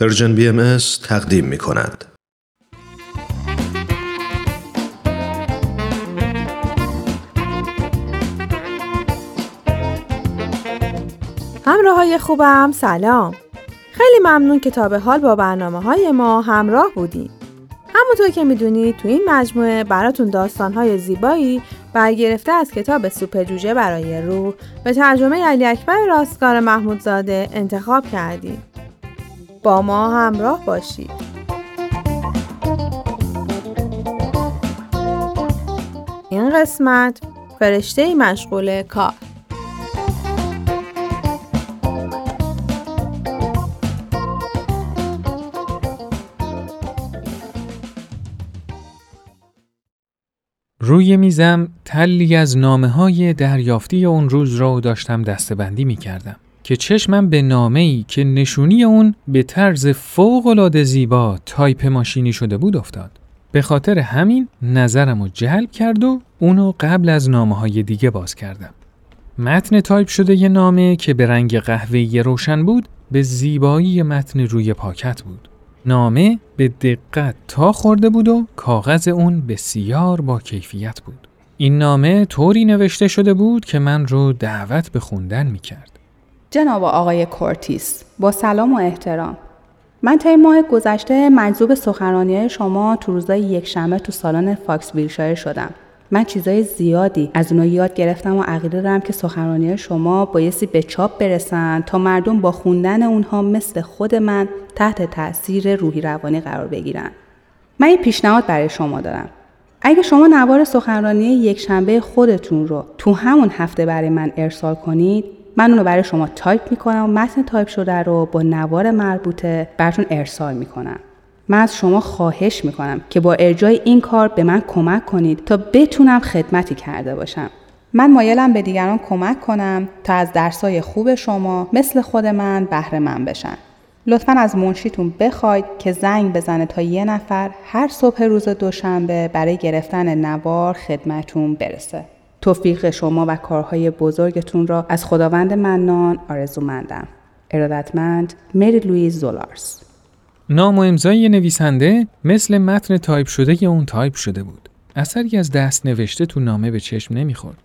پرژن BMS تقدیم می کند. همراهای خوبم سلام. خیلی ممنون که تا به حال با برنامه‌های ما همراه بودین. همونطور که میدونید تو این مجموعه براتون داستان‌های زیبایی برگرفته از کتاب سوپ جوجه برای روح به ترجمه علی اکبر راستگار محمودزاده انتخاب کردیم. با ما همراه باشید. این قسمت فرشته‌ای مشغول کار. روی میزم تلی از نامه‌های دریافتی اون روز را داشتم دسته‌بندی می‌کردم که چشمم به نامه‌ای که نشونی اون به طرز فوق‌العاده زیبا تایپ ماشینی شده بود افتاد. به خاطر همین نظرم رو جلب کرد و اونو قبل از نامه‌های دیگه باز کردم. متن تایپ شده یه نامه که به رنگ قهوه‌ای روشن بود به زیبایی متن روی پاکت بود. نامه به دقت تا خورده بود و کاغذ اون بسیار با کیفیت بود. این نامه طوری نوشته شده بود که من رو دعوت به خوندن می کرد. جناب آقای کورتیس، با سلام و احترام. من تا این ماه گذشته مجذوب سخنرانی‌های شما تو روزهای یکشنبه تو سالن فاکس ویلشایر شدم. من چیزای زیادی از اونها یاد گرفتم و عقیده دارم که سخنرانی‌های شما بایستی به چاپ برسن تا مردم با خوندن اونها مثل خود من تحت تأثیر روحی روانی قرار بگیرن. من یه پیشنهاد برای شما دارم. اگه شما نوار سخنرانی یکشنبه خودتون رو تو همون هفته برای من ارسال کنید، من اون رو برای شما تایپ می‌کنم و متن تایپ شده رو با نوار مربوطه براتون ارسال می‌کنم. من از شما خواهش میکنم که با ارجاع این کار به من کمک کنید تا بتونم خدمتی کرده باشم. من مایلم به دیگران کمک کنم تا از درسای خوب شما مثل خود من بهره مند بشن. لطفاً از منشیتون بخواید که زنگ بزنه تا یه نفر هر صبح روز دوشنبه برای گرفتن نوار خدمتون برسه. توفیق شما و کارهای بزرگتون را از خداوند منان آرزومندم. ارادتمند مری لوئیز زولارز. نام و امضای نویسنده مثل متن تایپ شده اون تایپ شده بود. اثری از دست نوشته تو نامه به چشم نمیخورد.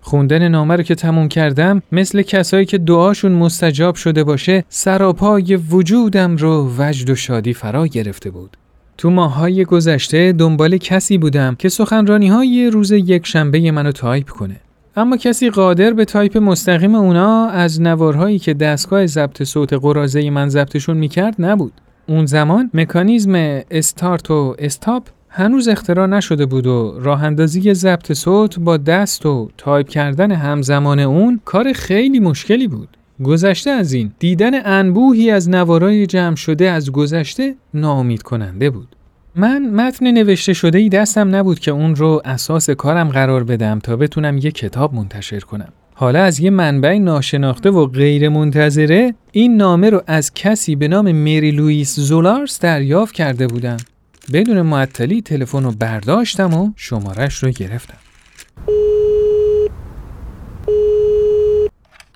خوندن نامه رو که تموم کردم مثل کسایی که دعاشون مستجاب شده باشه سراپای وجودم رو وجد و شادی فرا گرفته بود. تو ماه‌های گذشته دنبال کسی بودم که سخنرانی‌های روز یکشنبه منو تایپ کنه. اما کسی قادر به تایپ مستقیم اونا از نوارهایی که دستگاه ضبط صوت قرازه من ضبطشون میکرد نبود. اون زمان مکانیزم استارت و استاپ هنوز اختراع نشده بود و راه اندازی ضبط صوت با دست و تایپ کردن همزمان اون کار خیلی مشکلی بود. گذشته از این دیدن انبوهی از نوارای جمع شده از گذشته ناامید کننده بود. من متن نوشته شده ای دستم نبود که اون رو اساس کارم قرار بدم تا بتونم یه کتاب منتشر کنم. حالا از یه منبع ناشناخته و غیر منتظره این نامه رو از کسی به نام مری لوئیز زولارز دریافت کرده بودم. بدون معطلی تلفن رو برداشتم و شمارش رو گرفتم.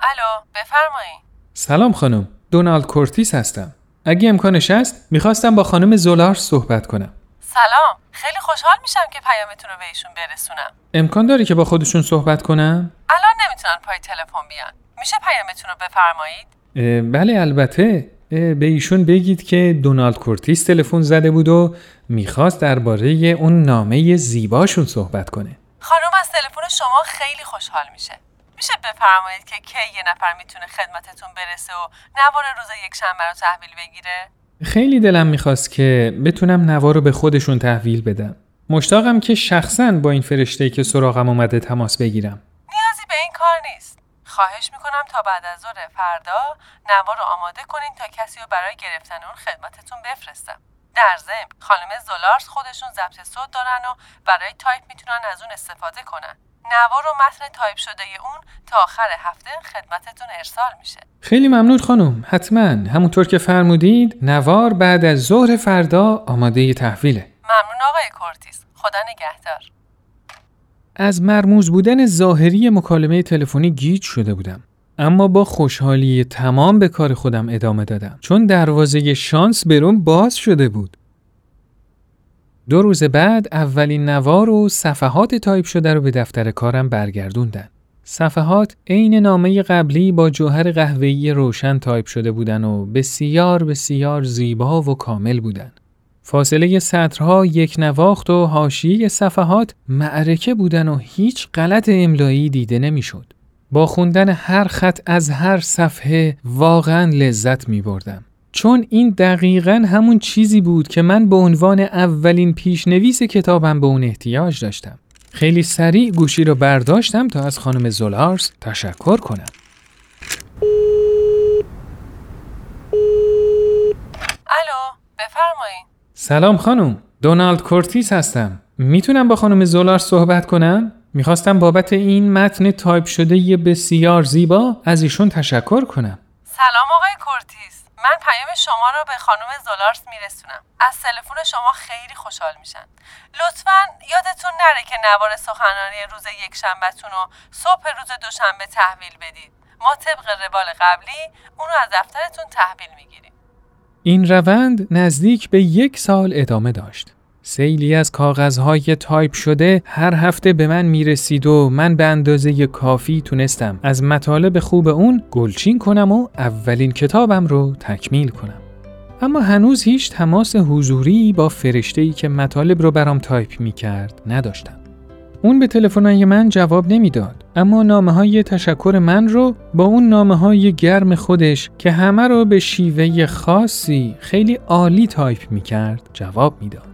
الو، بفرمایید. سلام خانم، دونالد کورتیس هستم. اگه امکانش هست میخواستم با خانم زولارز صحبت کنم. سلام، خیلی خوشحال میشم که پیامتون رو به ایشون برسونم. امکان داره که با خودشون صحبت کنم؟ الان نمیتونن پای تلفن بیان. میشه پیامتون رو بفرمایید؟ بله البته. به ایشون بگید که دونالد کورتیس تلفن زده بود و میخواست درباره اون نامه زیباشون صحبت کنه. خانم از تلفن شما خیلی خوشحال میشه. میشه بفرمایید که کی یه نفر میتونه خدمتتون برسه و نوار روز یکشنبه رو تحویل بگیره؟ خیلی دلم میخواست که بتونم نوار رو به خودشون تحویل بدم. مشتاقم که شخصاً با این فرشته‌ای که سراغم اومده تماس بگیرم. نیازی به این کار نیست. خواهش میکنم تا بعد از ظهر فردا نوار رو آماده کنین تا کسی رو برای گرفتن اون خدمتتون بفرستم. در ضمن خانم زولارز خودشون ضبط صوت دارن و برای تایپ میتونن از اون استفاده کنن. نوار و متن تایپ شده اون تا آخر هفته خدمتتون ارسال میشه. خیلی ممنون خانم. حتما همونطور که فرمودید نوار بعد از ظهر فردا آماده تحویله. ممنون آقای کورتیس. خدا نگهدار. از مرموز بودن ظاهری مکالمه تلفنی گیج شده بودم. اما با خوشحالی تمام به کار خودم ادامه دادم، چون دروازه شانس برام باز شده بود. 2 روز بعد اولین نوار و صفحات تایپ شده رو به دفتر کارم برگردوندن. صفحات عین نامه قبلی با جوهر قهوه‌ای روشن تایپ شده بودن و بسیار زیبا و کامل بودن. فاصله سطرها یک نواخت و حاشیه صفحات معرکه بودن و هیچ غلط املایی دیده نمی‌شد. با خوندن هر خط از هر صفحه واقعاً لذت می‌بردم، چون این دقیقاً همون چیزی بود که من به عنوان اولین پیشنویس کتابم به اون احتیاج داشتم. خیلی سریع گوشی رو برداشتم تا از خانم زولارز تشکر کنم. الو، بفرمایید. سلام خانم، دونالد کورتیس هستم. میتونم با خانم زولارز صحبت کنم؟ میخواستم بابت این متن تایپ شده یه بسیار زیبا از ایشون تشکر کنم. سلام آقای کورتیس، من پیام شما رو به خانم زولارز میرسونم. از تلفن شما خیلی خوشحال میشن. لطفاً یادتون نره که نوار سخنرانی روز یکشنبهتون رو صبح روز دوشنبه تحویل بدید. ما طبق روال قبلی اون رو از دفترتون تحویل میگیریم. این روند نزدیک به 1 سال ادامه داشت. سیلی از کاغذهای تایپ شده هر هفته به من میرسید و من به اندازه کافی تونستم از مطالب خوب اون گلچین کنم و اولین کتابم رو تکمیل کنم. اما هنوز هیچ تماس حضوری با فرشته‌ای که مطالب رو برام تایپ میکرد نداشتم. اون به تلفن‌های من جواب نمیداد، اما نامه‌های تشکر من رو با اون نامه‌های گرم خودش که همه رو به شیوه خاصی خیلی عالی تایپ میکرد جواب میداد.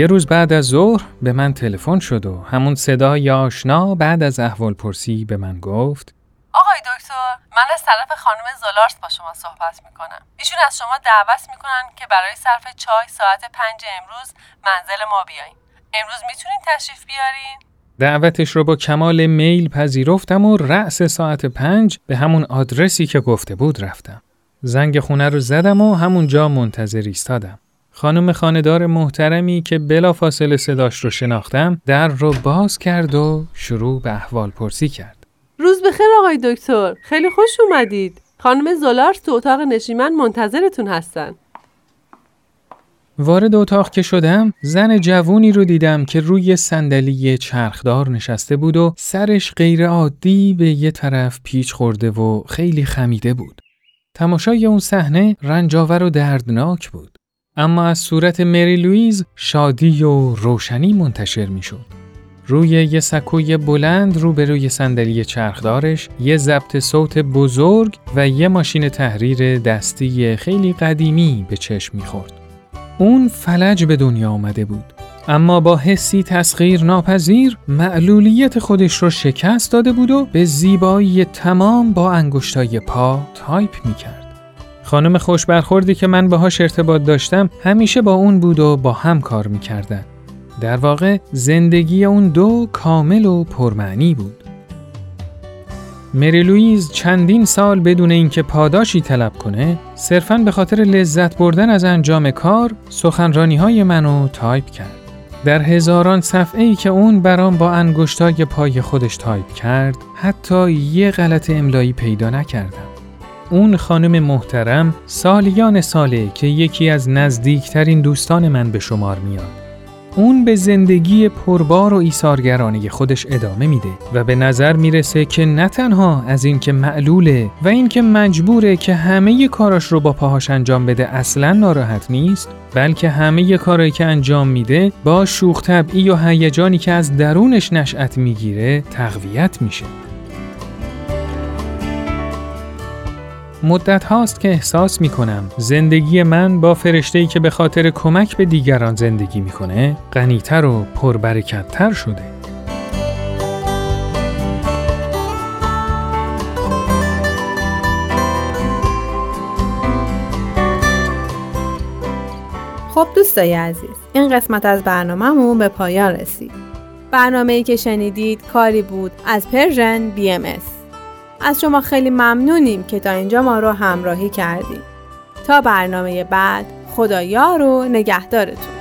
یه روز بعد از ظهر به من تلفن شد و همون صدای آشنا بعد از احوالپرسی به من گفت: آقای دکتر، من از طرف خانم زولارز با شما صحبت میکنم. ایشون از شما دعوت میکنن که برای صرف چای ساعت 5 امروز منزل ما بیاین. امروز میتونین تشریف بیارین؟ دعوتش رو با کمال میل پذیرفتم و رأس ساعت 5 به همون آدرسی که گفته بود رفتم. زنگ خونه رو زدم و همونجا منتظر ایستادم. خانم خانه‌دار محترمی که بلافاصله صداش رو شناختم در رو باز کرد و شروع به احوال پرسی کرد. روز بخیر آقای دکتر، خیلی خوش اومدید. خانم زولارز تو اتاق نشیمن منتظرتون هستن. وارد اتاق که شدم زن جوونی رو دیدم که روی صندلی چرخدار نشسته بود و سرش غیر عادی به یه طرف پیچ خورده و خیلی خمیده بود. تماشای اون صحنه رنجاور و دردناک بود، اما از صورت مری لوئیز شادی و روشنی منتشر می شد. روی یه سکوی بلند روبروی صندلی چرخدارش یه ضبط صوت بزرگ و یه ماشین تحریر دستی خیلی قدیمی به چشم می خورد. اون فلج به دنیا آمده بود، اما با حسی تسخیر ناپذیر معلولیت خودش رو شکست داده بود و به زیبایی تمام با انگشتای پا تایپ می کرد. خانم خوشبرخوردی که من باهاش ارتباط داشتم همیشه با اون بود و با هم کار میکردن. در واقع زندگی اون دو کامل و پرمعنی بود. مری لوئیز چندین سال بدون اینکه پاداشی طلب کنه، صرفاً به خاطر لذت بردن از انجام کار، سخنرانی‌های منو تایپ کرد. در هزاران صفحه‌ای که اون برام با انگشتای پای خودش تایپ کرد، حتی یه غلط املایی پیدا نکردم. اون خانم محترم سالیان ساله که یکی از نزدیکترین دوستان من به شمار میاد. اون به زندگی پربار و ایثارگرانه خودش ادامه میده و به نظر میرسه که نه تنها از این که معلوله و این که مجبوره که همه کاراش رو با پاهاش انجام بده اصلاً ناراحت نیست، بلکه همه کارایی که انجام میده با شوخ طبعی و هیجانی که از درونش نشأت میگیره تقویت میشه. مدت هاست که احساس می کنم زندگی من با فرشته‌ای که به خاطر کمک به دیگران زندگی می کنه غنی‌تر و پربرکت‌تر شده. خب دوستای عزیز، این قسمت از برنامه‌مون به پایان رسید. برنامه‌ای که شنیدید کاری بود از پرژن BMS. از شما خیلی ممنونیم که تا اینجا ما رو همراهی کردید. تا برنامه بعد، خدایار و نگهدارتون.